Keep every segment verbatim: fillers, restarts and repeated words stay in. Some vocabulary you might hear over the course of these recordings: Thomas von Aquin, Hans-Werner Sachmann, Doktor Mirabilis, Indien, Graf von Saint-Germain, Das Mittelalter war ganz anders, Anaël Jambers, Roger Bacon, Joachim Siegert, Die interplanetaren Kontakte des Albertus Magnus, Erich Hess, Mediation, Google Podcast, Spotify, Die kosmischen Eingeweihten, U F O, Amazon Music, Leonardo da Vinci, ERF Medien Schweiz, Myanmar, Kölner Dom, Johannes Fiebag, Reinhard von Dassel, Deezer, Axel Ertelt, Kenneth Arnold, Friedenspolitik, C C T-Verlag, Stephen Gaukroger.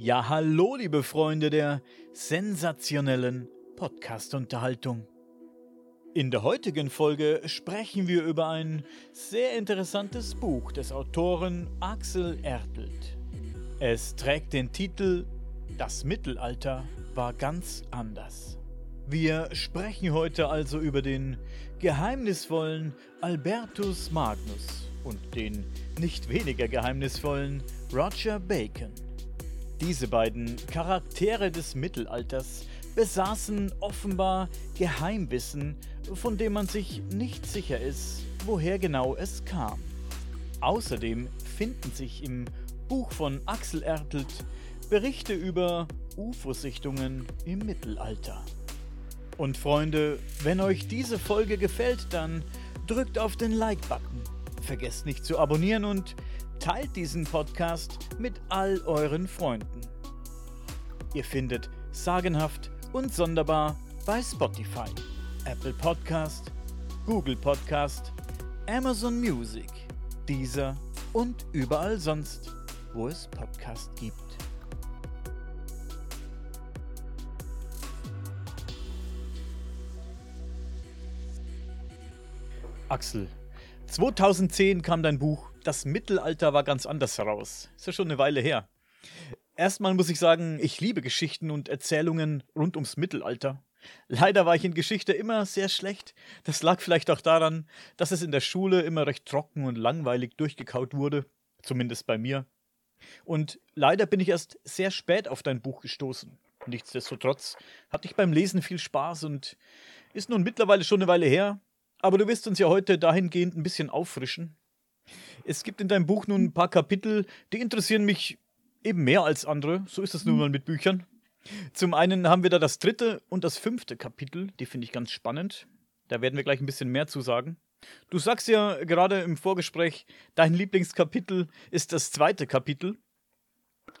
Ja, hallo, liebe Freunde der sensationellen Podcast-Unterhaltung. In der heutigen Folge sprechen wir über ein sehr interessantes Buch des Autoren Axel Ertelt. Es trägt den Titel Das Mittelalter war ganz anders. Wir sprechen heute also über den geheimnisvollen Albertus Magnus und den nicht weniger geheimnisvollen Roger Bacon. Diese beiden Charaktere des Mittelalters besaßen offenbar Geheimwissen, von dem man sich nicht sicher ist, woher genau es kam. Außerdem finden sich im Buch von Axel Ertelt Berichte über U F O-Sichtungen im Mittelalter. Und Freunde, wenn euch diese Folge gefällt, dann drückt auf den Like-Button, vergesst nicht zu abonnieren und teilt diesen Podcast mit all euren Freunden. Ihr findet Sagenhaft und Sonderbar bei Spotify, Apple Podcast, Google Podcast, Amazon Music, Deezer und überall sonst, wo es Podcasts gibt. Axel, zweitausendzehn kam dein Buch Das Mittelalter war ganz anders heraus. Ist ja schon eine Weile her. Erstmal muss ich sagen, ich liebe Geschichten und Erzählungen rund ums Mittelalter. Leider war ich in Geschichte immer sehr schlecht. Das lag vielleicht auch daran, dass es in der Schule immer recht trocken und langweilig durchgekaut wurde. Zumindest bei mir. Und leider bin ich erst sehr spät auf dein Buch gestoßen. Nichtsdestotrotz hatte ich beim Lesen viel Spaß und ist nun mittlerweile schon eine Weile her. Aber du wirst uns ja heute dahingehend ein bisschen auffrischen. Es gibt in deinem Buch nun ein paar Kapitel, die interessieren mich eben mehr als andere. So ist es nun mal mit Büchern. Zum einen haben wir da das dritte und das fünfte Kapitel. Die finde ich ganz spannend. Da werden wir gleich ein bisschen mehr zu sagen. Du sagst ja gerade im Vorgespräch, dein Lieblingskapitel ist das zweite Kapitel.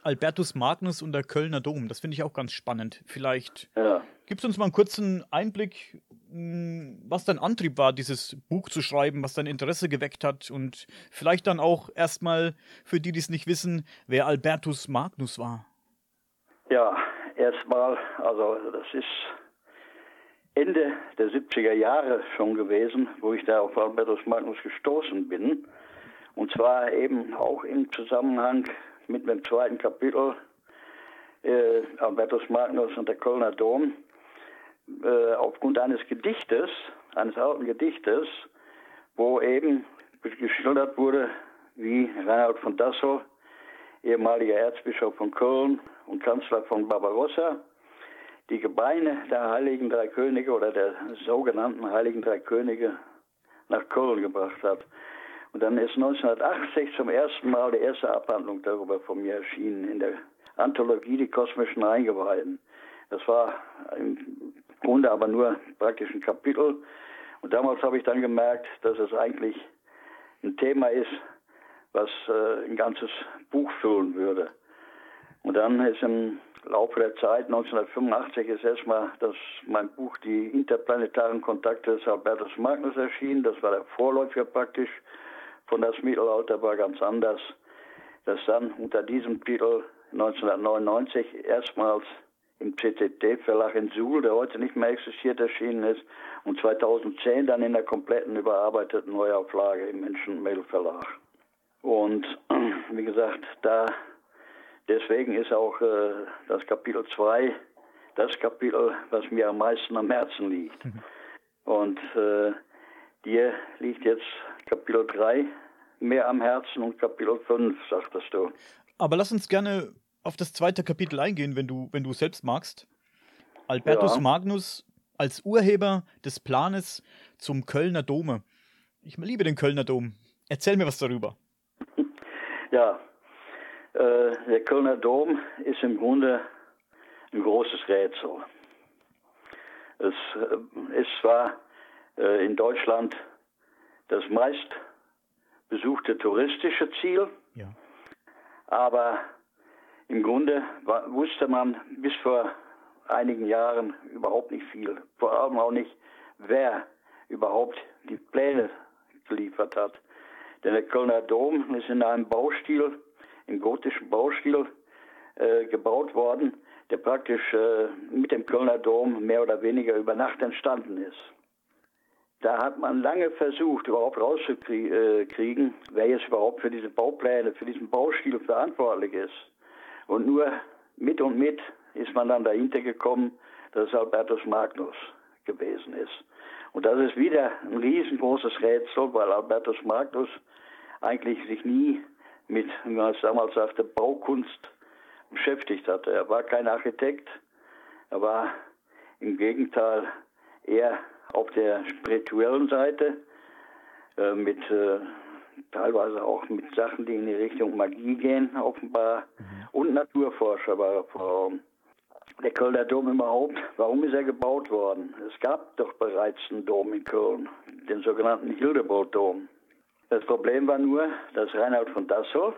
Albertus Magnus und der Kölner Dom. Das finde ich auch ganz spannend. Vielleicht ja. Gibst du uns mal einen kurzen Einblick, was dein Antrieb war, dieses Buch zu schreiben, was dein Interesse geweckt hat und vielleicht dann auch erstmal für die, die es nicht wissen, wer Albertus Magnus war. Ja, erstmal, also das ist Ende der siebziger Jahre schon gewesen, wo ich da auf Albertus Magnus gestoßen bin. Und zwar eben auch im Zusammenhang mit dem zweiten Kapitel äh, Albertus Magnus und der Kölner Dom. Aufgrund eines Gedichtes, eines alten Gedichtes, wo eben geschildert wurde, wie Reinhard von Dassel, ehemaliger Erzbischof von Köln und Kanzler von Barbarossa, die Gebeine der Heiligen Drei Könige oder der sogenannten Heiligen Drei Könige nach Köln gebracht hat. Und dann ist neunzehnhundertachtzig zum ersten Mal die erste Abhandlung darüber von mir erschienen, in der Anthologie Die kosmischen Eingeweihten. Das war im Grunde aber nur praktisch ein Kapitel. Und damals habe ich dann gemerkt, dass es eigentlich ein Thema ist, was äh, ein ganzes Buch füllen würde. Und dann ist im Laufe der Zeit, neunzehnhundertfünfundachtzig, ist erstmal das, mein Buch Die interplanetaren Kontakte des Albertus Magnus erschienen. Das war der Vorläufer praktisch von Das Mittelalter war ganz anders. Das dann unter diesem Titel neunzehnhundertneunundneunzig erstmals im C C T-Verlag in Suhl, der heute nicht mehr existiert, erschienen ist, und zweitausendzehn dann in der kompletten überarbeiteten Neuauflage im Menschen-Mädel-Verlag. Und wie gesagt, da deswegen ist auch äh, das Kapitel zwei das Kapitel, was mir am meisten am Herzen liegt. Mhm. Und äh, dir liegt jetzt Kapitel drei mehr am Herzen und Kapitel fünf, sagtest du. Aber lass uns gerne auf das zweite Kapitel eingehen, wenn du wenn du selbst magst. Albertus ja. Magnus als Urheber des Planes zum Kölner Dome. Ich liebe den Kölner Dom. Erzähl mir was darüber. Ja, äh, der Kölner Dom ist im Grunde ein großes Rätsel. Es äh, ist zwar äh, in Deutschland das meistbesuchte touristische Ziel, ja. aber im Grunde wusste man bis vor einigen Jahren überhaupt nicht viel. Vor allem auch nicht, wer überhaupt die Pläne geliefert hat. Denn der Kölner Dom ist in einem Baustil, im gotischen Baustil äh, gebaut worden, der praktisch äh, mit dem Kölner Dom mehr oder weniger über Nacht entstanden ist. Da hat man lange versucht, überhaupt rauszukriegen, wer jetzt überhaupt für diese Baupläne, für diesen Baustil verantwortlich ist. Und nur mit und mit ist man dann dahinter gekommen, dass es Albertus Magnus gewesen ist. Und das ist wieder ein riesengroßes Rätsel, weil Albertus Magnus eigentlich sich nie mit, wie man es damals sagte, Baukunst beschäftigt hatte. Er war kein Architekt, er war im Gegenteil eher auf der spirituellen Seite, äh, mit äh, teilweise auch mit Sachen, die in die Richtung Magie gehen, offenbar, und Naturforscher war er vor allem. Der Kölner Dom überhaupt, warum ist er gebaut worden? Es gab doch bereits einen Dom in Köln, den sogenannten Hildebold-Dom. Das Problem war nur, dass Reinhard von Dassel,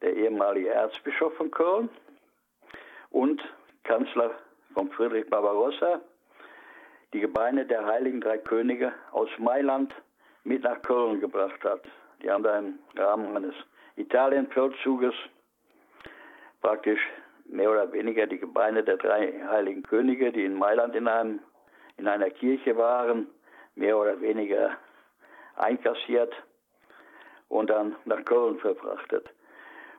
der ehemalige Erzbischof von Köln und Kanzler von Friedrich Barbarossa, die Gebeine der Heiligen Drei Könige aus Mailand mit nach Köln gebracht hat. Die haben da im Rahmen eines Italienfeldzuges praktisch mehr oder weniger die Gebeine der drei Heiligen Könige, die in Mailand in, einem, in einer Kirche waren, mehr oder weniger einkassiert und dann nach Köln verfrachtet.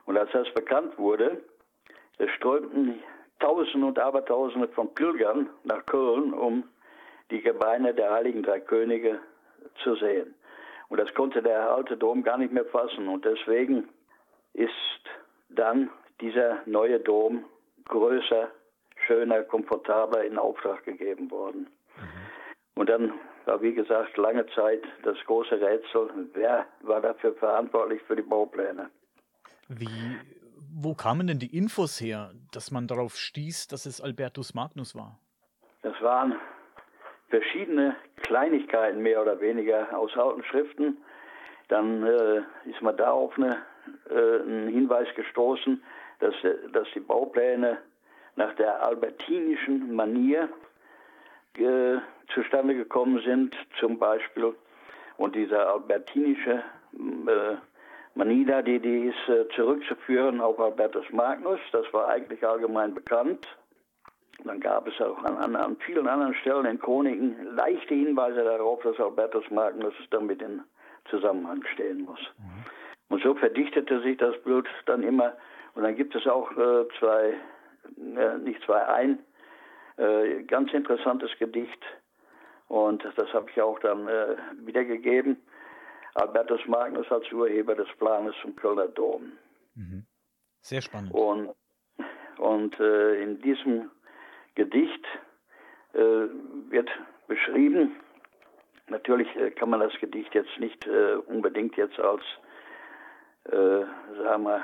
Und als das bekannt wurde, es strömten Tausende und Abertausende von Pilgern nach Köln, um die Gebeine der Heiligen Drei Könige zu sehen. Und das konnte der alte Dom gar nicht mehr fassen. Und deswegen ist dann dieser neue Dom größer, schöner, komfortabler in Auftrag gegeben worden. Und dann war, wie gesagt, lange Zeit das große Rätsel, wer war dafür verantwortlich für die Baupläne. Wie, wo kamen denn die Infos her, dass man darauf stieß, dass es Albertus Magnus war? Das waren verschiedene Kleinigkeiten, mehr oder weniger, aus alten Schriften. Dann äh, ist man da auf eine, äh, einen Hinweis gestoßen, dass, dass die Baupläne nach der albertinischen Manier äh, zustande gekommen sind, zum Beispiel. Und diese albertinische äh, Manie da, die, die ist äh, zurückzuführen auf Albertus Magnus. Das war eigentlich allgemein bekannt. Dann gab es auch an, an, an vielen anderen Stellen in Chroniken leichte Hinweise darauf, dass Albertus Magnus damit in Zusammenhang stehen muss. Mhm. Und so verdichtete sich das Bild dann immer. Und dann gibt es auch äh, zwei, äh, nicht zwei, ein äh, ganz interessantes Gedicht. Und das habe ich auch dann äh, wiedergegeben. Albertus Magnus als Urheber des Planes zum Kölner Dom. Mhm. Sehr spannend. Und, und äh, in diesem Gedicht äh, wird beschrieben, natürlich äh, kann man das Gedicht jetzt nicht äh, unbedingt jetzt als äh, sagen wir,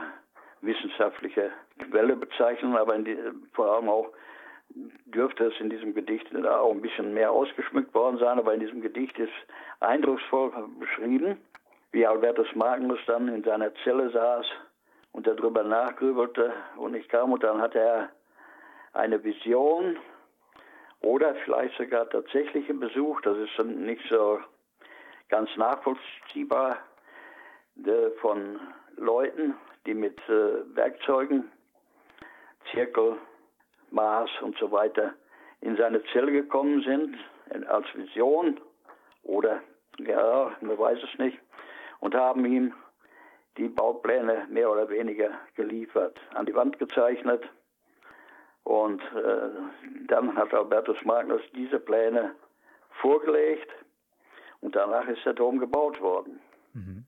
wissenschaftliche Quelle bezeichnen, aber in die, vor allem auch dürfte es in diesem Gedicht da auch ein bisschen mehr ausgeschmückt worden sein, aber in diesem Gedicht ist eindrucksvoll beschrieben, wie Albertus Magnus dann in seiner Zelle saß und darüber nachgrübelte und nicht kam, und dann hatte er eine Vision oder vielleicht sogar tatsächlichen Besuch, das ist dann nicht so ganz nachvollziehbar, von Leuten, die mit Werkzeugen, Zirkel, Maß und so weiter in seine Zelle gekommen sind, als Vision oder, ja, man weiß es nicht, und haben ihm die Baupläne mehr oder weniger geliefert, an die Wand gezeichnet, und äh, dann hat Albertus Magnus diese Pläne vorgelegt und danach ist der Dom gebaut worden. Mhm.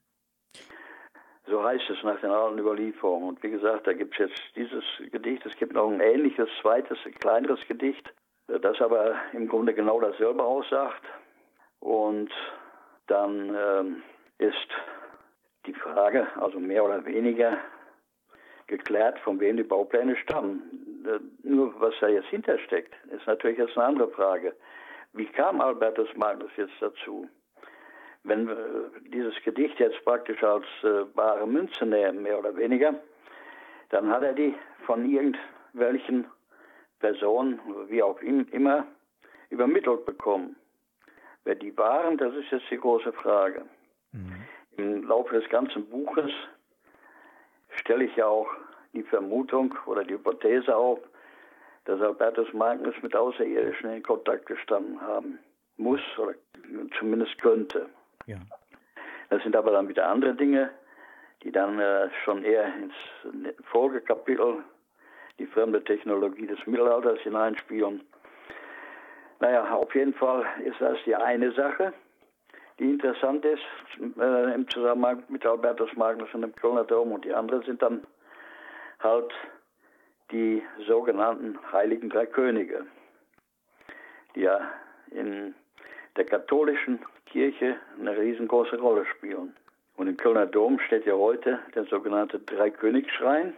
So heißt es nach den alten Überlieferungen. Und wie gesagt, da gibt es jetzt dieses Gedicht, es gibt noch ein ähnliches, zweites, ein kleineres Gedicht, das aber im Grunde genau dasselbe aussagt. Und dann ähm, ist die Frage, also mehr oder weniger, geklärt, von wem die Baupläne stammen. Nur was da jetzt hintersteckt, ist natürlich jetzt eine andere Frage. Wie kam Albertus Magnus jetzt dazu? Wenn wir dieses Gedicht jetzt praktisch als äh, bare Münze nehmen, mehr oder weniger, dann hat er die von irgendwelchen Personen, wie auch immer, übermittelt bekommen. Wer die waren, das ist jetzt die große Frage. Mhm. Im Laufe des ganzen Buches stelle ich ja auch die Vermutung oder die Hypothese auf, dass Albertus Magnus mit Außerirdischen in Kontakt gestanden haben muss oder zumindest könnte. Ja. Das sind aber dann wieder andere Dinge, die dann äh, schon eher ins Folgekapitel, die fremde Technologie des Mittelalters, hineinspielen. Naja, auf jeden Fall ist das die eine Sache, die interessant ist äh, im Zusammenhang mit Albertus Magnus und dem Kölner Dom, und die andere sind dann halt die sogenannten Heiligen Drei Könige, die ja in der katholischen Kirche eine riesengroße Rolle spielen. Und im Kölner Dom steht ja heute der sogenannte Dreikönigsschrein,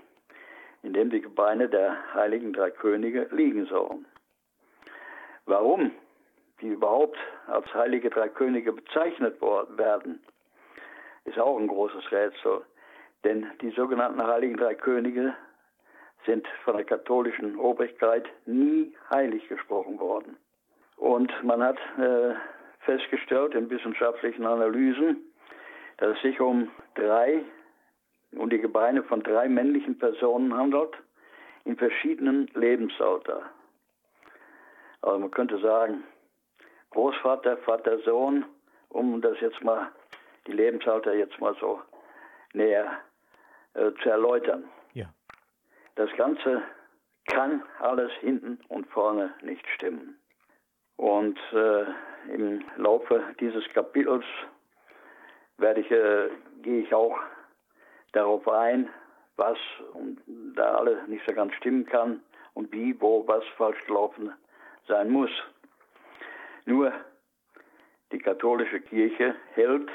in dem die Gebeine der Heiligen Drei Könige liegen sollen. Warum die überhaupt als Heilige Drei Könige bezeichnet werden, ist auch ein großes Rätsel. Denn die sogenannten Heiligen Drei Könige sind von der katholischen Obrigkeit nie heilig gesprochen worden. Und man hat äh, festgestellt in wissenschaftlichen Analysen, dass es sich um drei, um die Gebeine von drei männlichen Personen handelt, in verschiedenen Lebensalter. Also man könnte sagen, Großvater, Vater, Sohn, um das jetzt mal, die Lebensalter jetzt mal so näher äh, zu erläutern. Ja. Das Ganze kann alles hinten und vorne nicht stimmen. Und äh, im Laufe dieses Kapitels werde ich, äh, gehe ich auch darauf ein, was und da alles nicht so ganz stimmen kann und wie, wo, was falsch gelaufen sein muss. Nur die katholische Kirche hält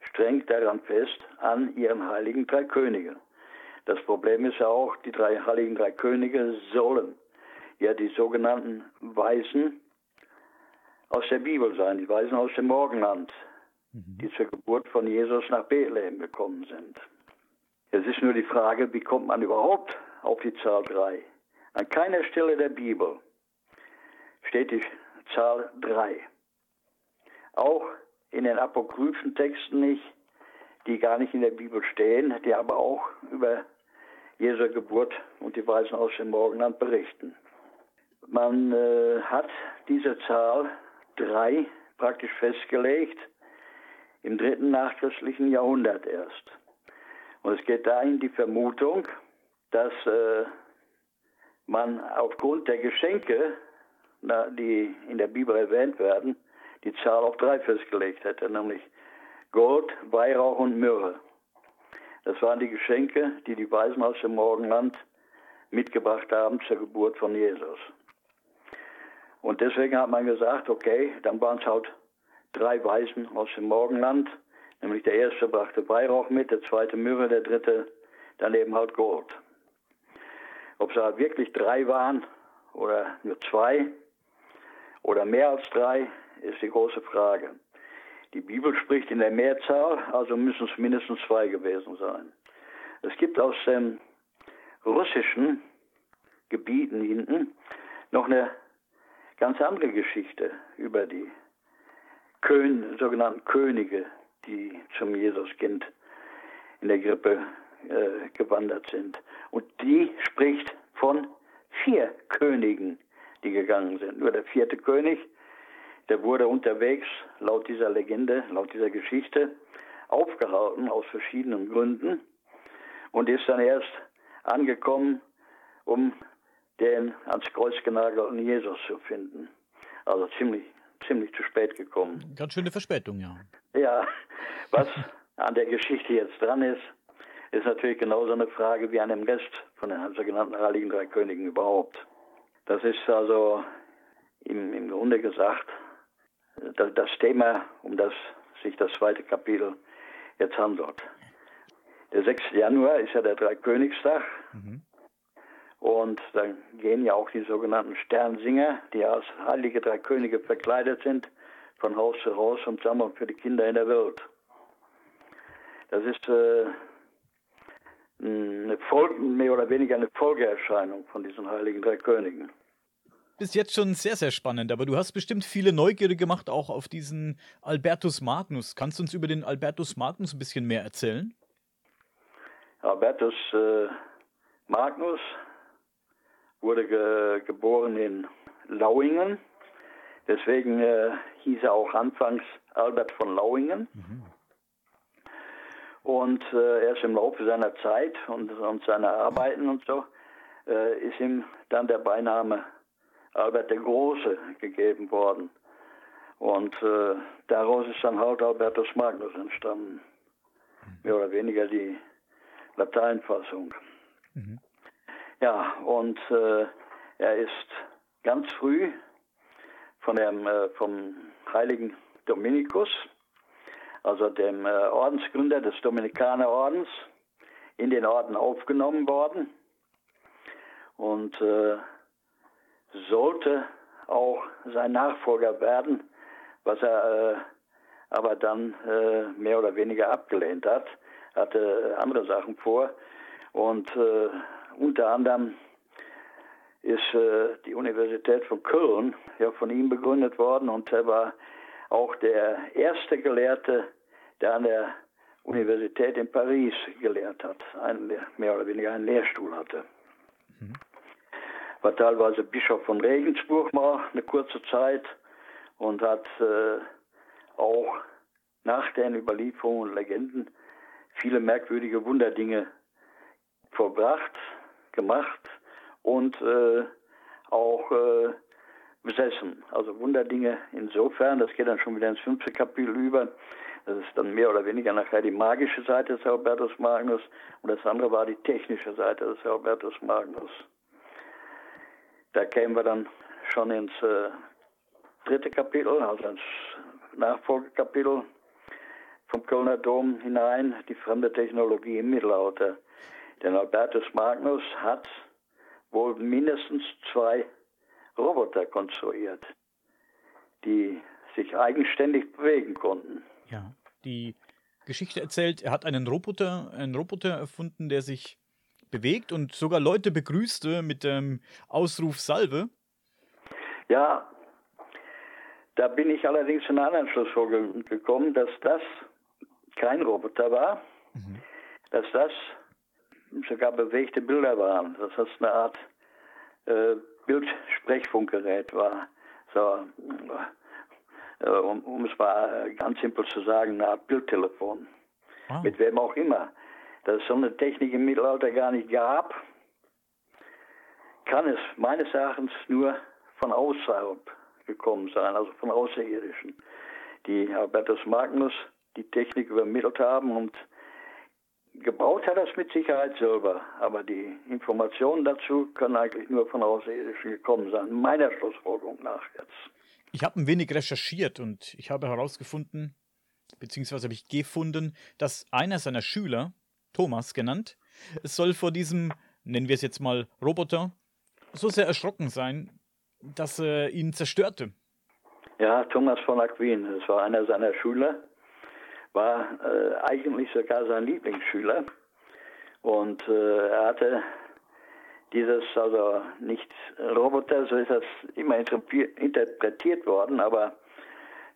streng daran fest an ihren Heiligen Drei Könige. Das Problem ist ja auch, die drei Heiligen Drei Könige sollen ja die sogenannten Weisen aus der Bibel sein, die Weisen aus dem Morgenland, mhm. die zur Geburt von Jesus nach Bethlehem gekommen sind. Es ist nur die Frage, wie kommt man überhaupt auf die Zahl drei? An keiner Stelle der Bibel steht die Zahl drei. Auch in den apokryphen Texten nicht, die gar nicht in der Bibel stehen, die aber auch über Jesu Geburt und die Weisen aus dem Morgenland berichten. Man äh, hat diese Zahl drei praktisch festgelegt im dritten nachchristlichen Jahrhundert erst. Und es geht dahin die Vermutung, dass äh, man aufgrund der Geschenke, na, die in der Bibel erwähnt werden, die Zahl auf drei festgelegt hätte, nämlich Gold, Weihrauch und Myrrhe. Das waren die Geschenke, die die Weisen aus dem Morgenland mitgebracht haben zur Geburt von Jesus. Und deswegen hat man gesagt, okay, dann waren es halt drei Weisen aus dem Morgenland, nämlich der erste brachte Weihrauch mit, der zweite Myrrhe, der dritte daneben halt Gold. Ob es halt wirklich drei waren oder nur zwei oder mehr als drei, ist die große Frage. Die Bibel spricht in der Mehrzahl, also müssen es mindestens zwei gewesen sein. Es gibt aus den russischen Gebieten hinten noch eine ganz andere Geschichte über die Kön- sogenannten Könige, die zum Jesuskind in der Krippe äh, gewandert sind. Und die spricht von vier Königen, die gegangen sind. Nur der vierte König, der wurde unterwegs, laut dieser Legende, laut dieser Geschichte, aufgehalten aus verschiedenen Gründen und ist dann erst angekommen, um den ans Kreuz genagelten Jesus zu finden. Also ziemlich, ziemlich zu spät gekommen. Ganz schöne Verspätung, ja. Ja, was an der Geschichte jetzt dran ist, ist natürlich genauso eine Frage wie an dem Rest von den sogenannten Heiligen Drei Königen überhaupt. Das ist also im, im Grunde gesagt das Thema, um das sich das zweite Kapitel jetzt handelt. Der sechste Januar ist ja der Dreikönigstag, mhm. und dann gehen ja auch die sogenannten Sternsinger, die als heilige Drei Könige verkleidet sind, von Haus zu Haus und sammeln für die Kinder in der Welt. Das ist äh, eine Folge, mehr oder weniger eine Folgeerscheinung von diesen heiligen Drei Königen. Bis jetzt schon sehr, sehr spannend, aber du hast bestimmt viele Neugierde gemacht, auch auf diesen Albertus Magnus. Kannst du uns über den Albertus Magnus ein bisschen mehr erzählen? Albertus äh, Magnus wurde ge geboren in Lauingen. Deswegen äh, hieß er auch anfangs Albert von Lauingen. Mhm. Und äh, erst im Laufe seiner Zeit und, und seiner Arbeiten und so äh, ist ihm dann der Beiname Albert der Große gegeben worden. Und äh, daraus ist dann halt Albertus Magnus entstanden. Mehr oder weniger die Lateinfassung. Mhm. Ja, und äh, er ist ganz früh von dem äh, vom heiligen Dominikus, also dem äh, Ordensgründer des Dominikanerordens, in den Orden aufgenommen worden und äh, sollte auch sein Nachfolger werden, was er äh, aber dann äh, mehr oder weniger abgelehnt hat, hatte andere Sachen vor. Und äh, unter anderem ist äh, die Universität von Köln ja von ihm begründet worden und er war auch der erste Gelehrte, der an der Universität in Paris gelehrt hat, ein, mehr oder weniger einen Lehrstuhl hatte. Mhm. War teilweise Bischof von Regensburg mal eine kurze Zeit und hat äh, auch nach den Überlieferungen und Legenden viele merkwürdige Wunderdinge vollbracht, gemacht und äh, auch äh, besessen. Also Wunderdinge insofern, das geht dann schon wieder ins fünfte Kapitel über, das ist dann mehr oder weniger nachher die magische Seite des Albertus Magnus und das andere war die technische Seite des Albertus Magnus. Da kämen wir dann schon ins äh, dritte Kapitel, also ins Nachfolgekapitel vom Kölner Dom hinein, die fremde Technologie im Mittelalter. Denn Albertus Magnus hat wohl mindestens zwei Roboter konstruiert, die sich eigenständig bewegen konnten. Ja, die Geschichte erzählt, er hat einen Roboter, einen Roboter erfunden, der sich bewegt und sogar Leute begrüßte mit dem Ausruf Salve. Ja, da bin ich allerdings zu einer anderen Schlussfolgerung gekommen, dass das kein Roboter war, mhm. dass das sogar bewegte Bilder waren, dass das eine Art äh, Bildsprechfunkgerät war. So, äh, um, um es mal ganz simpel zu sagen, eine Art Bildtelefon. Ah. Mit wem auch immer. Dass es so eine Technik im Mittelalter gar nicht gab, kann es meines Erachtens nur von außerhalb gekommen sein, also von Außerirdischen, die Albertus Magnus die Technik übermittelt haben und gebaut hat das mit Sicherheit selber, aber die Informationen dazu können eigentlich nur von Außerirdischen gekommen sein, meiner Schlussfolgerung nach jetzt. Ich habe ein wenig recherchiert und ich habe herausgefunden, beziehungsweise habe ich gefunden, dass einer seiner Schüler, Thomas genannt, soll vor diesem, nennen wir es jetzt mal Roboter, so sehr erschrocken sein, dass er ihn zerstörte. Ja, Thomas von Aquin, das war einer seiner Schüler, war äh, eigentlich sogar sein Lieblingsschüler und äh, er hatte dieses, also nicht Roboter, so ist das immer interpretiert worden, aber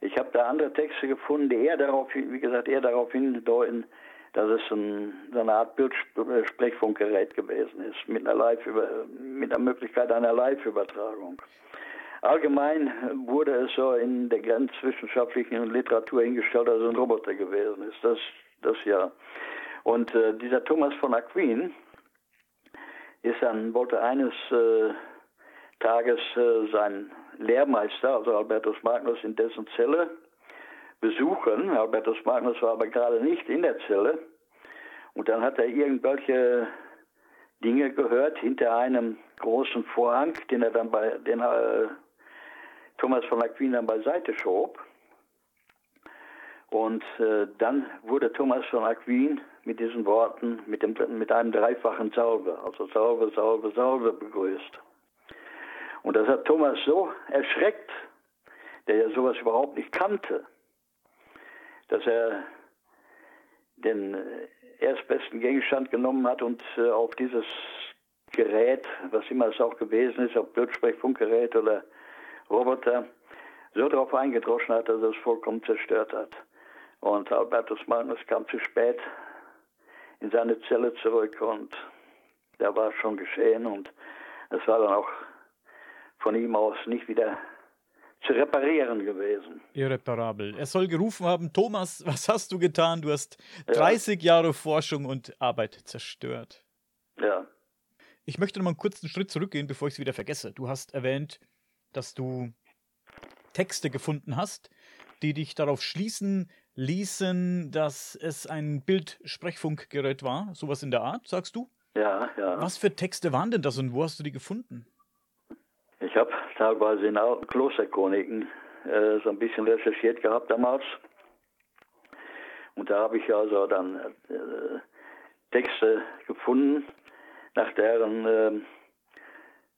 ich habe da andere Texte gefunden, die eher darauf, wie gesagt, eher darauf hindeuten, dass es ein, so eine Art Bildsprechfunkgerät gewesen ist, mit einer, Live über, mit einer Möglichkeit einer Live-Übertragung. Allgemein wurde es so in der grenzwissenschaftlichen Literatur hingestellt, dass es ein Roboter gewesen ist, das, das ja. Und äh, dieser Thomas von Aquin ist dann, wollte eines äh, Tages äh, seinen Lehrmeister, also Albertus Magnus, in dessen Zelle besuchen. Albertus Magnus war aber gerade nicht in der Zelle. Und dann hat er irgendwelche Dinge gehört hinter einem großen Vorhang, den er dann bei, den äh, Thomas von Aquin dann beiseite schob. Und äh, dann wurde Thomas von Aquin mit diesen Worten, mit, dem, mit einem dreifachen Salve, also Salve, Salve, Salve begrüßt. Und das hat Thomas so erschreckt, der ja sowas überhaupt nicht kannte, dass er den erstbesten Gegenstand genommen hat und äh, auf dieses Gerät, was immer es auch gewesen ist, ob Bildsprechfunkgerät oder Roboter, so darauf eingedroschen hat, dass er es vollkommen zerstört hat. Und Albertus Magnus kam zu spät in seine Zelle zurück und da war es schon geschehen und es war dann auch von ihm aus nicht wieder zu reparieren gewesen. Irreparabel. Er soll gerufen haben, Thomas, was hast du getan? Du hast dreißig ja. Jahre Forschung und Arbeit zerstört. Ja. Ich möchte noch mal einen kurzen Schritt zurückgehen, bevor ich es wieder vergesse. Du hast erwähnt, dass du Texte gefunden hast, die dich darauf schließen ließen, dass es ein Bildsprechfunkgerät war. Sowas in der Art, sagst du? Ja, ja. Was für Texte waren denn das und wo hast du die gefunden? Ich habe teilweise in Klosterchroniken äh, so ein bisschen recherchiert gehabt damals. Und da habe ich also dann äh, Texte gefunden, nach deren äh,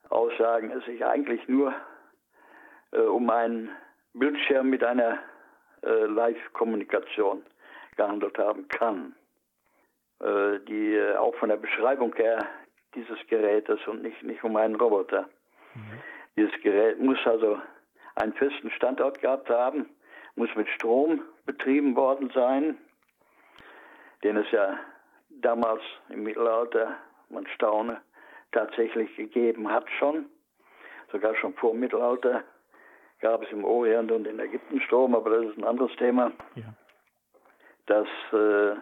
Aussagen es sich eigentlich nur äh, um einen Bildschirm mit einer äh, Live-Kommunikation gehandelt haben kann, äh, die äh, auch von der Beschreibung her dieses Gerätes und nicht, nicht um einen Roboter. Mhm. Dieses Gerät muss also einen festen Standort gehabt haben, muss mit Strom betrieben worden sein, den es ja damals im Mittelalter, man staune, tatsächlich gegeben hat schon. Sogar schon vor dem Mittelalter gab es im Orient und in Ägypten Strom, aber das ist ein anderes Thema. Ja. Dass äh,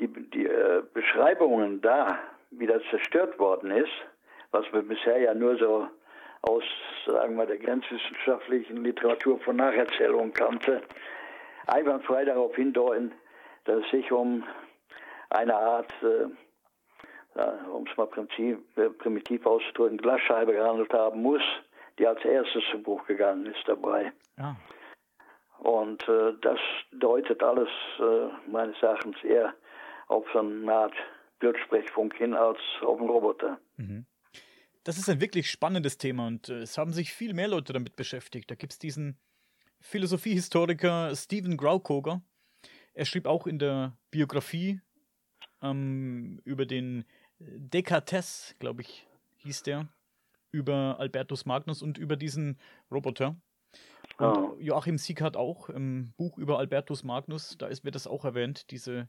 die, die äh, Beschreibungen da wieder zerstört worden ist, was wir bisher ja nur so aus, sagen wir, der grenzwissenschaftlichen Literatur von Nacherzählungen kannte, einwandfrei darauf hindeuten, dass es sich um eine Art, äh, ja, um es mal prinzip, äh, primitiv auszudrücken, Glasscheibe gehandelt haben muss, die als erstes zu Bruch gegangen ist dabei. Ja. Und äh, das deutet alles äh, meines Erachtens eher auf so eine Art Bildsprechfunk hin als auf einen Roboter. Mhm. Das ist ein wirklich spannendes Thema und äh, es haben sich viel mehr Leute damit beschäftigt. Da gibt es diesen Philosophiehistoriker Stephen Gaukroger. Er schrieb auch in der Biografie ähm, über den Descartes, glaube ich, hieß der, über Albertus Magnus und über diesen Roboter. Und Joachim Siegert auch im Buch über Albertus Magnus, da ist mir das auch erwähnt, diese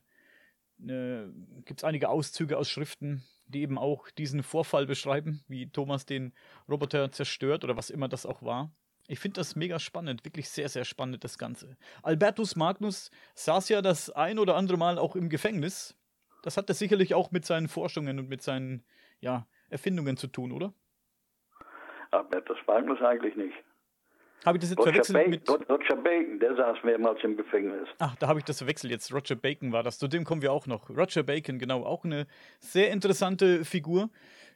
äh, gibt es einige Auszüge aus Schriften, die eben auch diesen Vorfall beschreiben, wie Thomas den Roboter zerstört oder was immer das auch war. Ich finde das mega spannend, wirklich sehr, sehr spannend, das Ganze. Albertus Magnus saß ja das ein oder andere Mal auch im Gefängnis. Das hat er sicherlich auch mit seinen Forschungen und mit seinen ja, Erfindungen zu tun, oder? Albertus Magnus eigentlich nicht. Habe ich das jetzt Roger verwechselt Bacon, mit... Roger Bacon, der saß mehrmals im Gefängnis. Ach, da habe ich das verwechselt jetzt. Roger Bacon war das. Zu dem kommen wir auch noch. Roger Bacon, genau. Auch eine sehr interessante Figur,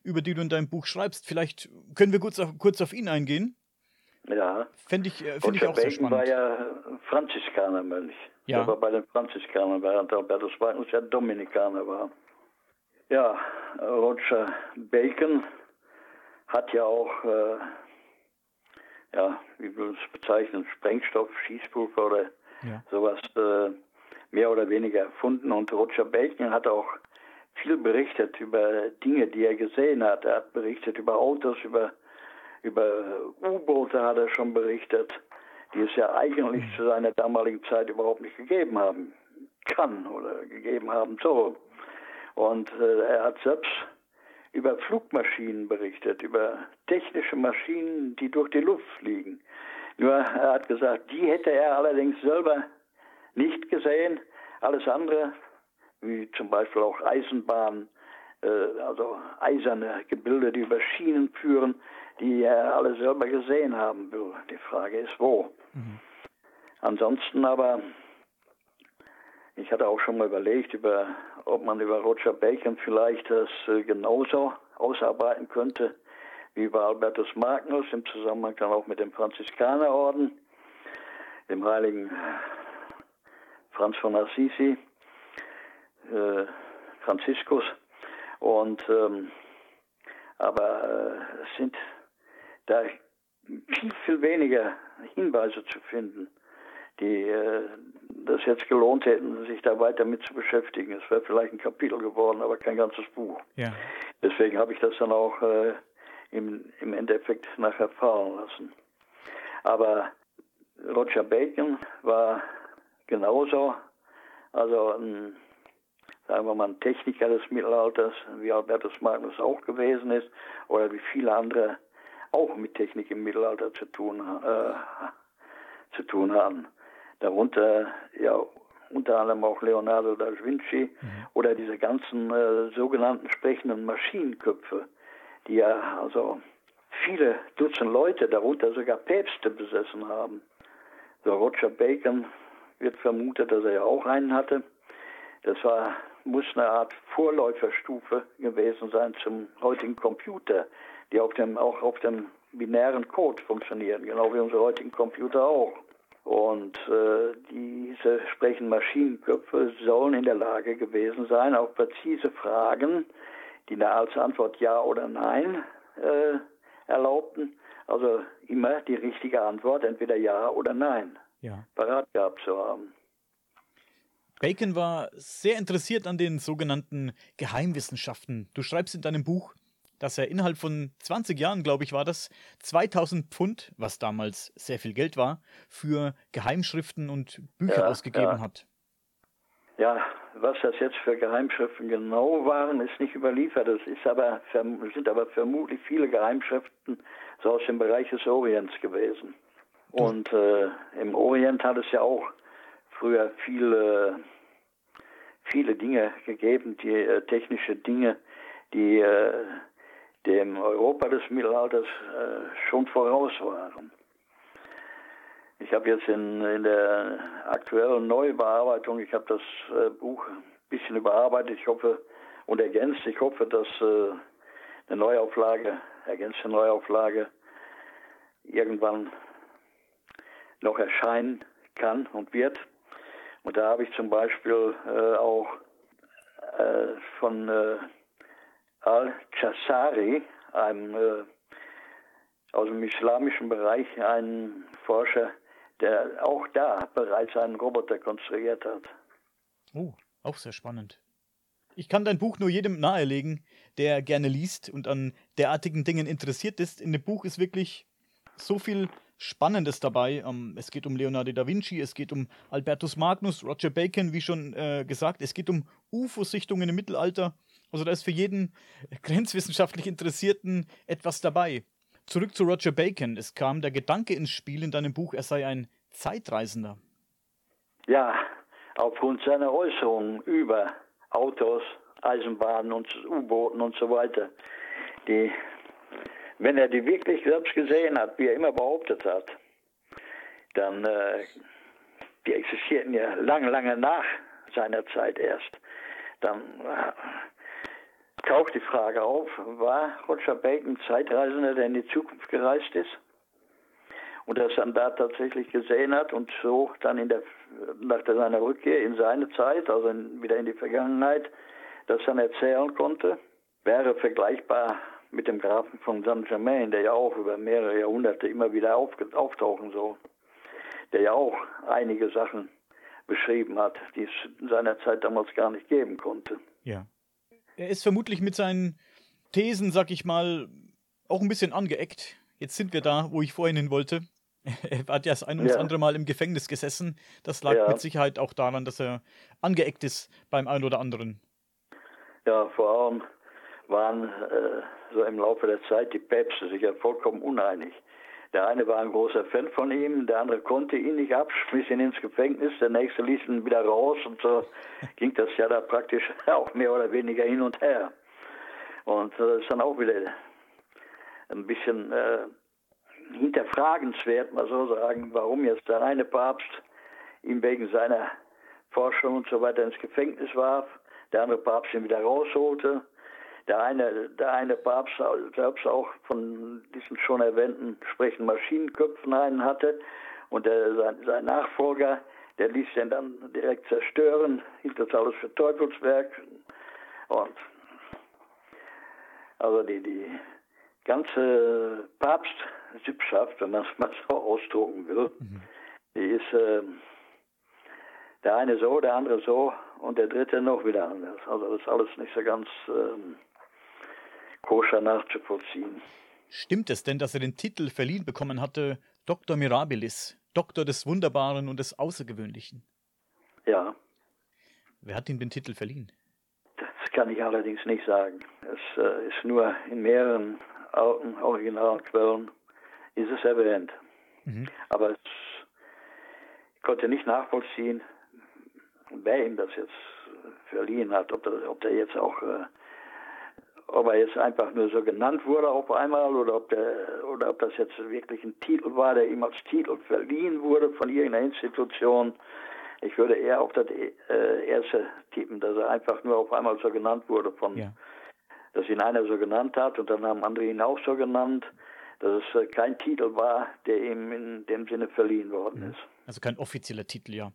über die du in deinem Buch schreibst. Vielleicht können wir kurz auf, kurz auf ihn eingehen. Ja. Fände ich, äh, find ich auch sehr spannend. Roger Bacon war ja Franziskanermönch. Ja. Der war bei den Franziskanern, während Albertus Magnus ja Dominikaner war. Ja, Roger Bacon hat ja auch... Äh, ja, wie wir es bezeichnen, Sprengstoff, Schießpulver oder ja. sowas äh, mehr oder weniger erfunden. Und Roger Bacon hat auch viel berichtet über Dinge, die er gesehen hat. Er hat berichtet über Autos, über, über U-Boote hat er schon berichtet, die es ja eigentlich zu seiner damaligen Zeit überhaupt nicht gegeben haben kann oder gegeben haben so. Und äh, er hat selbst über Flugmaschinen berichtet, über technische Maschinen, die durch die Luft fliegen. Nur er hat gesagt, die hätte er allerdings selber nicht gesehen. Alles andere, wie zum Beispiel auch Eisenbahnen, äh, also eiserne Gebilde, die über Schienen führen, die er alle selber gesehen haben will. Die Frage ist, wo? Mhm. Ansonsten aber, ich hatte auch schon mal überlegt, über, ob man über Roger Bacon vielleicht das äh, genauso ausarbeiten könnte wie über Albertus Magnus, im Zusammenhang dann auch mit dem Franziskanerorden, dem heiligen Franz von Assisi, äh, Franziskus. Und ähm, aber äh, es sind da viel, viel weniger Hinweise zu finden, die äh, das jetzt gelohnt hätten, sich da weiter mit zu beschäftigen. Es wäre vielleicht ein Kapitel geworden, aber kein ganzes Buch. Ja. Deswegen habe ich das dann auch äh, im, im Endeffekt nachher fallen lassen. Aber Roger Bacon war genauso, also ein, sagen wir mal, ein Techniker des Mittelalters, wie Albertus Magnus auch gewesen ist, oder wie viele andere auch mit Technik im Mittelalter zu tun, äh, zu tun haben. Darunter, ja, unter anderem auch Leonardo da Vinci mhm. oder diese ganzen äh, sogenannten sprechenden Maschinenköpfe, die ja also viele Dutzend Leute, darunter sogar Päpste, besessen haben. So Roger Bacon wird vermutet, dass er ja auch einen hatte. Das war, muss eine Art Vorläuferstufe gewesen sein zum heutigen Computer, die auf dem, auch auf dem binären Code funktionieren, genau wie unsere heutigen Computer auch. Und äh, diese sprechenden Maschinenköpfe sollen in der Lage gewesen sein, auf präzise Fragen, die da als Antwort Ja oder Nein äh, erlaubten, also immer die richtige Antwort, entweder Ja oder Nein, ja. parat gehabt zu haben. Bacon war sehr interessiert an den sogenannten Geheimwissenschaften. Du schreibst in deinem Buch, dass er innerhalb von zwanzig Jahren, glaube ich, war das, zweitausend Pfund, was damals sehr viel Geld war, für Geheimschriften und Bücher ja, ausgegeben ja. hat. Ja, was das jetzt für Geheimschriften genau waren, ist nicht überliefert. Es ist aber, sind aber vermutlich viele Geheimschriften so aus dem Bereich des Orients gewesen. Mhm. Und äh, im Orient hat es ja auch früher viele, viele Dinge gegeben, die äh, technische Dinge, die äh, dem Europa des Mittelalters äh, schon voraus waren. Ich habe jetzt in, in der aktuellen Neubearbeitung, ich habe das äh, Buch ein bisschen überarbeitet, ich hoffe, und ergänzt. Ich hoffe, dass äh, eine Neuauflage, ergänzte Neuauflage irgendwann noch erscheinen kann und wird. Und da habe ich zum Beispiel äh, auch äh, von äh, Al-Qasari, einem äh, aus dem islamischen Bereich, einen Forscher, der auch da bereits einen Roboter konstruiert hat. Oh, auch sehr spannend. Ich kann dein Buch nur jedem nahelegen, der gerne liest und an derartigen Dingen interessiert ist. In dem Buch ist wirklich so viel Spannendes dabei. Es geht um Leonardo da Vinci, es geht um Albertus Magnus, Roger Bacon, wie schon gesagt. Es geht um U F O-Sichtungen im Mittelalter. Also da ist für jeden grenzwissenschaftlich Interessierten etwas dabei. Zurück zu Roger Bacon. Es kam der Gedanke ins Spiel in deinem Buch, er sei ein Zeitreisender. Ja, aufgrund seiner Äußerungen über Autos, Eisenbahnen und U-Booten und so weiter, die, wenn er die wirklich selbst gesehen hat, wie er immer behauptet hat, dann äh, die existierten ja lange, lange nach seiner Zeit erst. Dann äh, taucht die Frage auf, war Roger Bacon Zeitreisender, der in die Zukunft gereist ist und das dann da tatsächlich gesehen hat und so dann in der, nach seiner Rückkehr in seine Zeit, also in, wieder in die Vergangenheit, das dann erzählen konnte, wäre vergleichbar mit dem Grafen von Saint-Germain, der ja auch über mehrere Jahrhunderte immer wieder auf, auftauchen soll, der ja auch einige Sachen beschrieben hat, die es in seiner Zeit damals gar nicht geben konnte. Ja. Er ist vermutlich mit seinen Thesen, sag ich mal, auch ein bisschen angeeckt. Jetzt sind wir da, wo ich vorhin hin wollte. Er hat ja das ein oder ja. andere Mal im Gefängnis gesessen. Das lag ja. mit Sicherheit auch daran, dass er angeeckt ist beim einen oder anderen. Ja, vor allem waren äh, so im Laufe der Zeit die Päpste sich ja vollkommen uneinig. Der eine war ein großer Fan von ihm, der andere konnte ihn nicht ab, schmiss ihn ins Gefängnis, der nächste ließ ihn wieder raus und so ging das ja da praktisch auch mehr oder weniger hin und her. Und das ist dann auch wieder ein bisschen äh, hinterfragenswert, mal so sagen, warum jetzt der eine Papst ihn wegen seiner Forschung und so weiter ins Gefängnis warf, der andere Papst ihn wieder rausholte. Der eine, der eine Papst selbst auch von diesen schon erwähnten sprechenden Maschinenköpfen einen hatte und der, sein, sein Nachfolger, der ließ den dann direkt zerstören, hielt das alles für Teufelswerk. Und also die, die ganze Papstsippschaft, wenn man es mal so ausdrucken will, mhm. die ist äh, der eine so, der andere so und der dritte noch wieder anders. Also das ist alles nicht so ganz Ähm, koscher nachzuvollziehen. Stimmt es denn, dass er den Titel verliehen bekommen hatte, Doktor Mirabilis, Doktor des Wunderbaren und des Außergewöhnlichen? Ja. Wer hat ihm den Titel verliehen? kann ich allerdings nicht sagen. Es äh, ist nur in mehreren originalen Quellen ist es erwähnt. Mhm. Aber es, ich konnte nicht nachvollziehen, wer ihm das jetzt verliehen hat, ob, das, ob der jetzt auch äh, ob er jetzt einfach nur so genannt wurde auf einmal oder ob der oder ob das jetzt wirklich ein Titel war, der ihm als Titel verliehen wurde von irgendeiner Institution. Ich würde eher auf das äh, erste tippen, dass er einfach nur auf einmal so genannt wurde von, ja. dass ihn einer so genannt hat und dann haben andere ihn auch so genannt, dass es äh, kein Titel war, der ihm in dem Sinne verliehen worden mhm. ist. Also kein offizieller Titel, ja.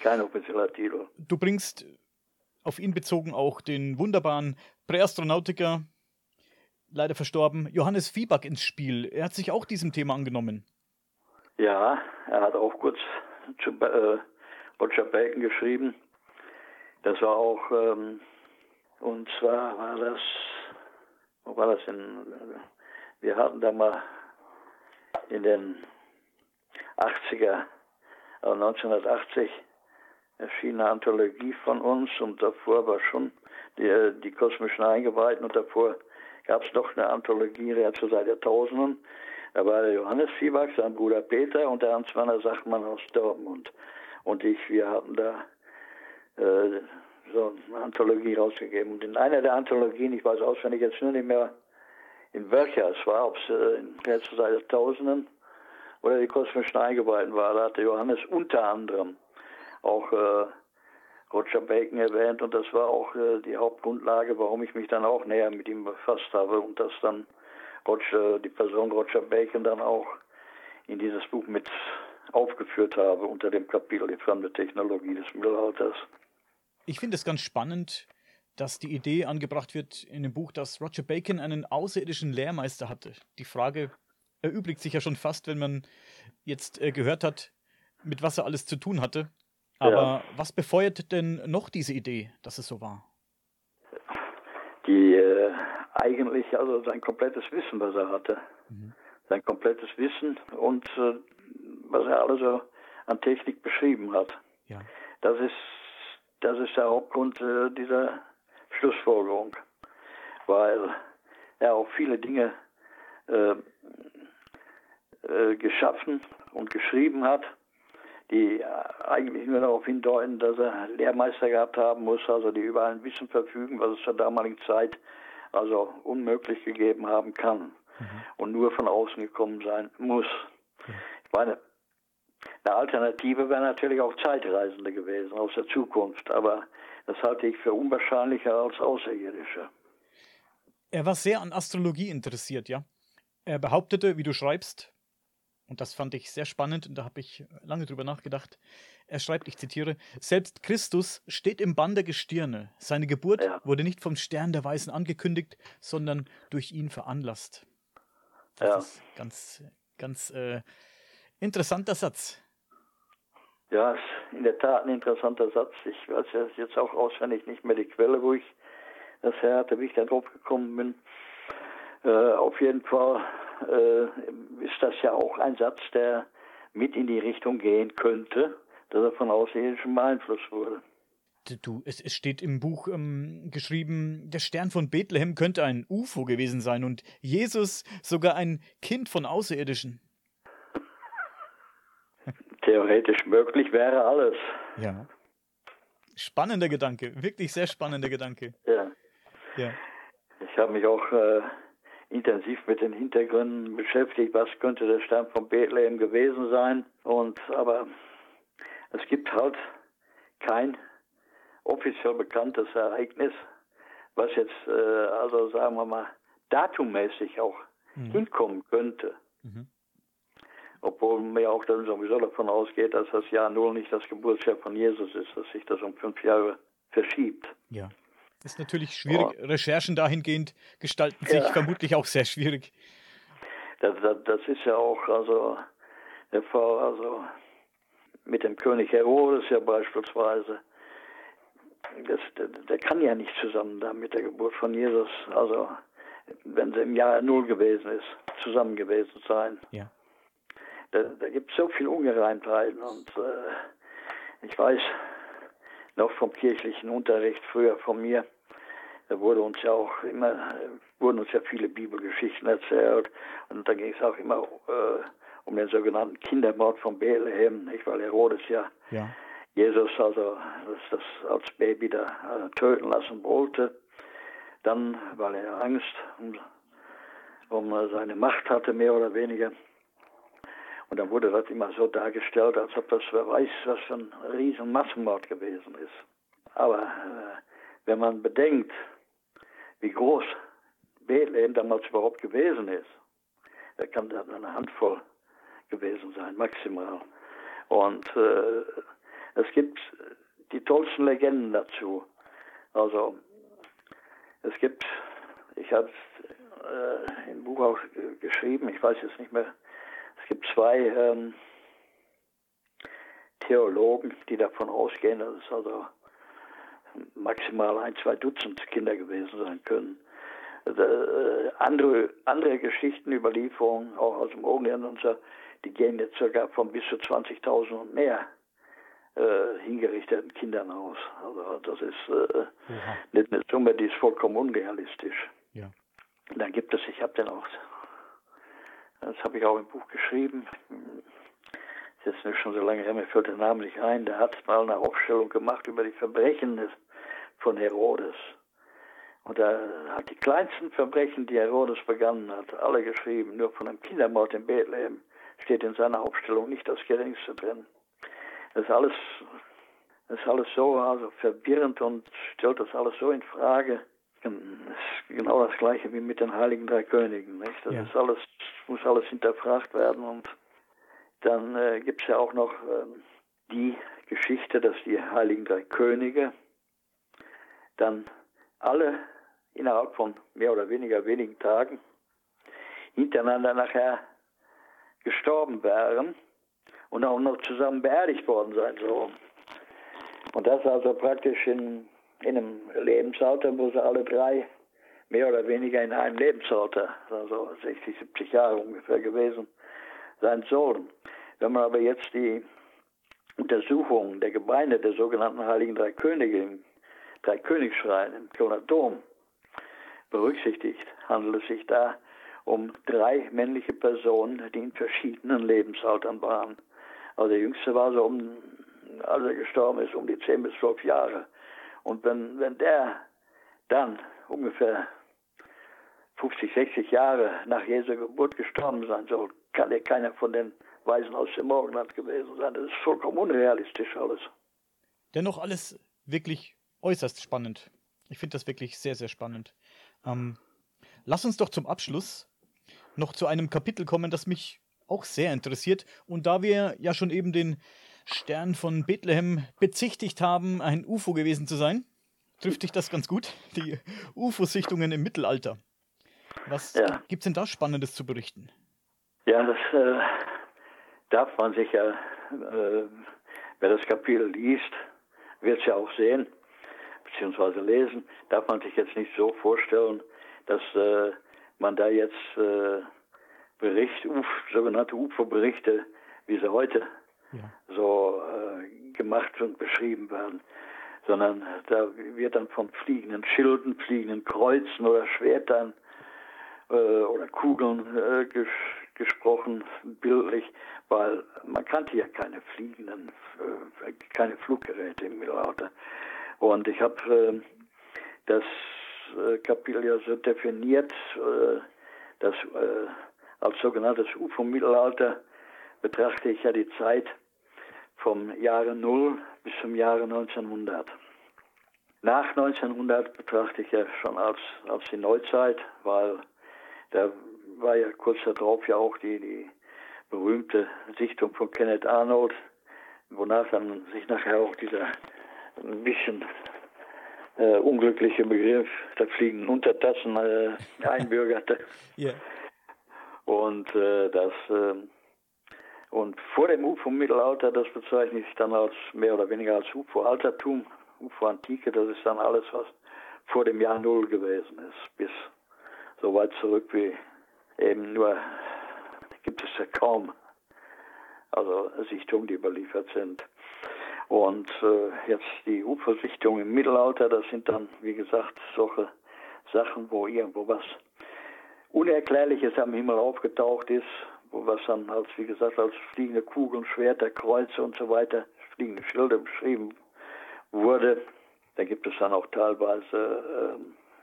Kein offizieller Titel. Du bringst auf ihn bezogen auch den wunderbaren Präastronautiker, leider verstorben, Johannes Fiebag ins Spiel. Er hat sich auch diesem Thema angenommen. Ja, er hat auch kurz zu äh, Roger Bacon geschrieben. Das war auch, ähm, und zwar war das, wo war das denn? Wir hatten da mal in den achtziger, also neunzehnhundertachtzig, erschien eine Anthologie von uns und davor war schon die, die kosmischen Eingeweihten und davor gab es noch eine Anthologie, die hat schon seit Jahrtausenden. Da war der Johannes Fiebag, sein Bruder Peter und der Hans-Werner Sachmann aus Dortmund. Und ich, wir haben da äh, so eine Anthologie rausgegeben. Und in einer der Anthologien, ich weiß auswendig jetzt nur nicht mehr, in welcher es war, ob es äh, in der letzten Zeit Jahrtausenden oder die kosmischen Eingeweihten war, da hatte Johannes unter anderem auch äh, Roger Bacon erwähnt und das war auch äh, die Hauptgrundlage, warum ich mich dann auch näher mit ihm befasst habe und dass dann Roger, die Person Roger Bacon dann auch in dieses Buch mit aufgeführt habe unter dem Kapitel Die fremde Technologie des Mittelalters. Ich finde es ganz spannend, dass die Idee angebracht wird in dem Buch, dass Roger Bacon einen außerirdischen Lehrmeister hatte. Die Frage erübrigt sich ja schon fast, wenn man jetzt äh, gehört hat, mit was er alles zu tun hatte. Aber ja. Was befeuert denn noch diese Idee, dass es so war? Die äh, eigentlich, also sein komplettes Wissen, was er hatte. Mhm. Sein komplettes Wissen und äh, was er alles so an Technik beschrieben hat. Ja. Das ist, das ist der Hauptgrund äh, dieser Schlussfolgerung. Weil er auch viele Dinge äh, äh, geschaffen und geschrieben hat, die eigentlich nur darauf hindeuten, dass er Lehrmeister gehabt haben muss, also die über ein Wissen verfügen, was es zur damaligen Zeit also unmöglich gegeben haben kann mhm. und nur von außen gekommen sein muss. Mhm. Ich meine, eine Alternative wäre natürlich auch Zeitreisende gewesen aus der Zukunft, aber das halte ich für unwahrscheinlicher als Außerirdische. Er war sehr an Astrologie interessiert, ja? Er behauptete, wie du schreibst, und das fand ich sehr spannend und da habe ich lange drüber nachgedacht. Er schreibt, ich zitiere, selbst Christus steht im Bann der Gestirne. Seine Geburt ja. wurde nicht vom Stern der Weisen angekündigt, sondern durch ihn veranlasst. Das ja. ist ganz, ganz äh, interessanter Satz. Ja, ist in der Tat ein interessanter Satz. Ich weiß jetzt auch auswendig nicht mehr die Quelle, wo ich das her hatte, wie ich da drauf gekommen bin. Äh, auf jeden Fall äh, ist das ja auch ein Satz, der mit in die Richtung gehen könnte, dass er von Außerirdischem beeinflusst wurde. Du, es, es steht im Buch ähm, geschrieben, der Stern von Bethlehem könnte ein U F O gewesen sein und Jesus sogar ein Kind von Außerirdischen. Theoretisch möglich wäre alles. Ja. Spannender Gedanke, wirklich sehr spannender Gedanke. Ja. Ja. Ich habe mich auch äh, intensiv mit den Hintergründen beschäftigt, was könnte der Stern von Bethlehem gewesen sein. Und aber es gibt halt kein offiziell bekanntes Ereignis, was jetzt, äh, also sagen wir mal, datummäßig auch mhm. hinkommen könnte. Mhm. Obwohl mir auch dann sowieso davon ausgeht, dass das Jahr Null nicht das Geburtsjahr von Jesus ist, dass sich das um fünf Jahre verschiebt. Ja. Ist natürlich schwierig. Oh. Recherchen dahingehend gestalten sich ja. vermutlich auch sehr schwierig. Das, das, das ist ja auch, also, der Fall, also mit dem König Herodes ja beispielsweise, das, der, der kann ja nicht zusammen da mit der Geburt von Jesus, also wenn sie im Jahr Null gewesen ist, zusammen gewesen sein. Ja. Da, da gibt es so viele Ungereimtheiten und äh, ich weiß noch vom kirchlichen Unterricht früher von mir, Da wurde uns ja auch immer, wurden uns ja viele Bibelgeschichten erzählt. Und da ging es auch immer äh, um den sogenannten Kindermord von Bethlehem, nicht? Weil Herodes ja, ja. Jesus also das, das als Baby da äh, töten lassen wollte. Dann, weil er Angst um, um seine Macht hatte, mehr oder weniger. Und dann wurde das immer so dargestellt, als ob das, wer weiß, was für ein riesen Massenmord gewesen ist. Aber äh, wenn man bedenkt, wie groß Bethlehem damals überhaupt gewesen ist, da kann das eine Handvoll gewesen sein, maximal. Und äh, es gibt die tollsten Legenden dazu. Also es gibt, ich habe es äh, im Buch auch äh, geschrieben, ich weiß jetzt nicht mehr, es gibt zwei ähm, Theologen, die davon ausgehen, dass es also maximal ein, zwei Dutzend Kinder gewesen sein können. Äh, andere, andere Geschichten, Überlieferungen, auch aus dem Orient und so, die gehen jetzt sogar von bis zu zwanzigtausend und mehr äh, hingerichteten Kindern aus. Also das ist äh, ja. nicht eine Summe, die ist vollkommen unrealistisch. Ja. Dann gibt es, ich habe den auch, das habe ich auch im Buch geschrieben, das ist jetzt schon so lange her, mir fällt der Name nicht ein, der hat mal eine Aufstellung gemacht über die Verbrechen des, von Herodes. Und da hat die kleinsten Verbrechen, die Herodes begangen hat, alle geschrieben, nur von einem Kindermord in Bethlehem steht in seiner Aufstellung nicht das Geringste drin. Das ist alles, das ist alles so also verwirrend und stellt das alles so in Frage. Das ist genau das Gleiche wie mit den Heiligen Drei Königen, nicht? Das ja. ist alles, muss alles hinterfragt werden. Und dann äh, gibt es ja auch noch ähm, die Geschichte, dass die Heiligen Drei Könige dann alle innerhalb von mehr oder weniger wenigen Tagen hintereinander nachher gestorben wären und auch noch zusammen beerdigt worden sein sollen. Und das also praktisch in, in einem Lebensalter, wo sie alle drei mehr oder weniger in einem Lebensalter, also sechzig, siebzig Jahre ungefähr gewesen sein sollen. Wenn man aber jetzt die Untersuchungen der Gebeine der sogenannten Heiligen Drei Könige im Dreikönigsschrein im Kölner Dom berücksichtigt, handelt es sich da um drei männliche Personen, die in verschiedenen Lebensaltern waren. Also der Jüngste war so um, als er gestorben ist, um die zehn bis zwölf Jahre. Und wenn, wenn der dann ungefähr fünfzig, sechzig Jahre nach Jesu Geburt gestorben sein soll, kann ja keiner von den Weisen aus dem Morgenland gewesen sein. Das ist vollkommen unrealistisch alles. Dennoch alles wirklich äußerst spannend. Ich finde das wirklich sehr, sehr spannend. Ähm, lass uns doch zum Abschluss noch zu einem Kapitel kommen, das mich auch sehr interessiert. Und da wir ja schon eben den Stern von Bethlehem bezichtigt haben, ein U F O gewesen zu sein, trifft dich das ganz gut, die U F O-Sichtungen im Mittelalter. Was ja. gibt's denn da Spannendes zu berichten? Ja, das äh, darf man sich ja, äh, wer das Kapitel liest, wird es ja auch sehen, beziehungsweise lesen, darf man sich jetzt nicht so vorstellen, dass äh, man da jetzt äh, Bericht, Uf, sogenannte U F O-Berichte, wie sie heute ja. so äh, gemacht und beschrieben werden, sondern da wird dann von fliegenden Schilden, fliegenden Kreuzen oder Schwertern äh, oder Kugeln äh, ges- gesprochen, bildlich, weil man kannte ja keine fliegenden, äh, keine Fluggeräte im Mittelalter. Und ich habe äh, das äh, Kapitel ja so definiert, äh, dass äh, als sogenanntes U F O-Mittelalter betrachte ich ja die Zeit vom Jahre null bis zum Jahre neunzehnhundert. Nach neunzehnhundert betrachte ich ja schon als, als die Neuzeit, weil da war ja kurz darauf ja auch die, die berühmte Sichtung von Kenneth Arnold, wonach dann sich nachher auch dieser ein bisschen äh, unglücklicher Begriff der fliegenden Untertassen äh, einbürgerte. yeah. Und äh, das äh, und vor dem U F O-Mittelalter, das bezeichne ich dann als mehr oder weniger als U F O-Altertum, U F O-Antike, das ist dann alles, was vor dem Jahr Null gewesen ist, bis so weit zurück wie eben nur, gibt es ja kaum, also Sichtungen, die überliefert sind. Und äh, jetzt die U F O-Sichtungen im Mittelalter, das sind dann, wie gesagt, solche Sachen, wo irgendwo was Unerklärliches am Himmel aufgetaucht ist, wo was dann als, wie gesagt, als fliegende Kugeln, Schwerter, Kreuze und so weiter, fliegende Schilder beschrieben wurde. Da gibt es dann auch teilweise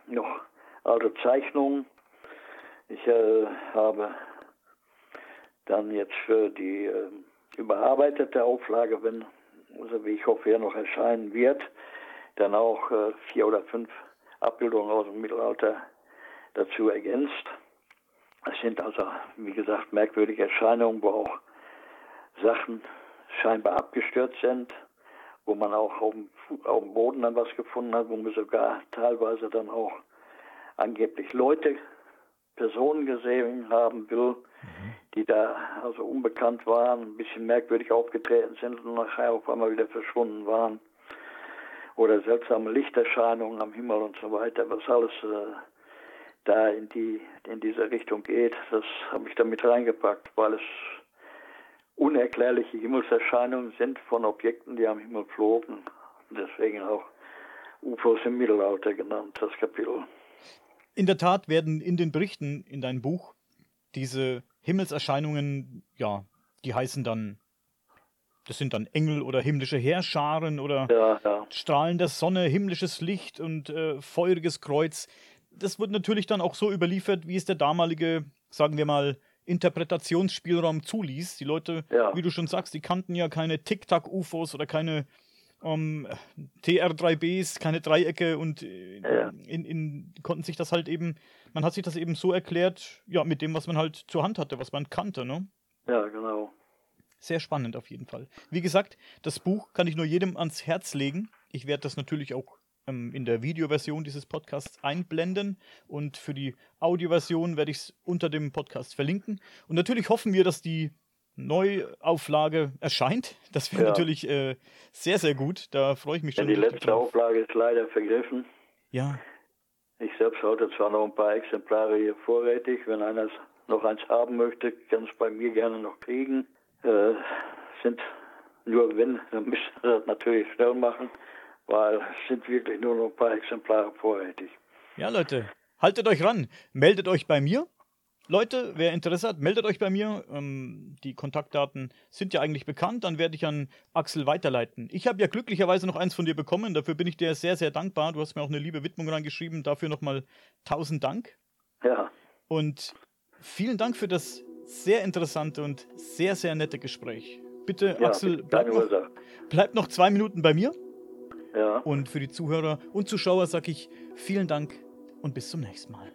äh, noch alte Zeichnungen. Ich äh, habe dann jetzt für die äh, überarbeitete Auflage, wenn, also wie ich hoffe, ja noch erscheinen wird, dann auch äh, vier oder fünf Abbildungen aus dem Mittelalter dazu ergänzt. Es sind also, wie gesagt, merkwürdige Erscheinungen, wo auch Sachen scheinbar abgestürzt sind, wo man auch auf dem, auf dem Boden dann was gefunden hat, wo man sogar teilweise dann auch angeblich Leute, Personen gesehen haben will, mhm. die da also unbekannt waren, ein bisschen merkwürdig aufgetreten sind und nachher auf einmal wieder verschwunden waren. Oder seltsame Lichterscheinungen am Himmel und so weiter, was alles äh, da in die in diese Richtung geht, das habe ich da mit reingepackt, weil es unerklärliche Himmelserscheinungen sind von Objekten, die am Himmel flogen. Deswegen auch U F Os im Mittelalter genannt, das Kapitel. In der Tat werden in den Berichten in deinem Buch diese Himmelserscheinungen, ja, die heißen dann, das sind dann Engel oder himmlische Heerscharen oder ja, ja. Strahlen der Sonne, himmlisches Licht und äh, feuriges Kreuz. Das wird natürlich dann auch so überliefert, wie es der damalige, sagen wir mal, Interpretationsspielraum zuließ. Die Leute, ja. wie du schon sagst, die kannten ja keine Tic-Tac-U F Os oder keine um, T R drei Bs, keine Dreiecke und ja. in, in, konnten sich das halt eben, man hat sich das eben so erklärt, ja, mit dem, was man halt zur Hand hatte, was man kannte, ne? Ja, genau. Sehr spannend auf jeden Fall. Wie gesagt, das Buch kann ich nur jedem ans Herz legen. Ich werde das natürlich auch in der Videoversion dieses Podcasts einblenden und für die Audioversion werde ich es unter dem Podcast verlinken. Und natürlich hoffen wir, dass die Neuauflage erscheint. Das wäre ja. natürlich äh, sehr, sehr gut. Da freue ich mich schon. Ja, die letzte drauf. Auflage ist leider vergriffen. Ja. Ich selbst hatte zwar noch ein paar Exemplare hier vorrätig. Wenn einer noch eins haben möchte, kann es bei mir gerne noch kriegen. Äh, sind nur wenn, dann müssen wir das natürlich schnell machen. Weil es sind wirklich nur noch ein paar Exemplare vorrätig. Ja, Leute, haltet euch ran. Meldet euch bei mir. Leute, wer Interesse hat, meldet euch bei mir. Ähm, die Kontaktdaten sind ja eigentlich bekannt. Dann werde ich an Axel weiterleiten. Ich habe ja glücklicherweise noch eins von dir bekommen. Dafür bin ich dir sehr, sehr dankbar. Du hast mir auch eine liebe Widmung reingeschrieben. Dafür nochmal tausend Dank. Ja. Und vielen Dank für das sehr interessante und sehr, sehr nette Gespräch. Bitte, ja, Axel, bleib noch, bleib noch zwei Minuten bei mir. Ja. Und für die Zuhörer und Zuschauer sage ich vielen Dank und bis zum nächsten Mal.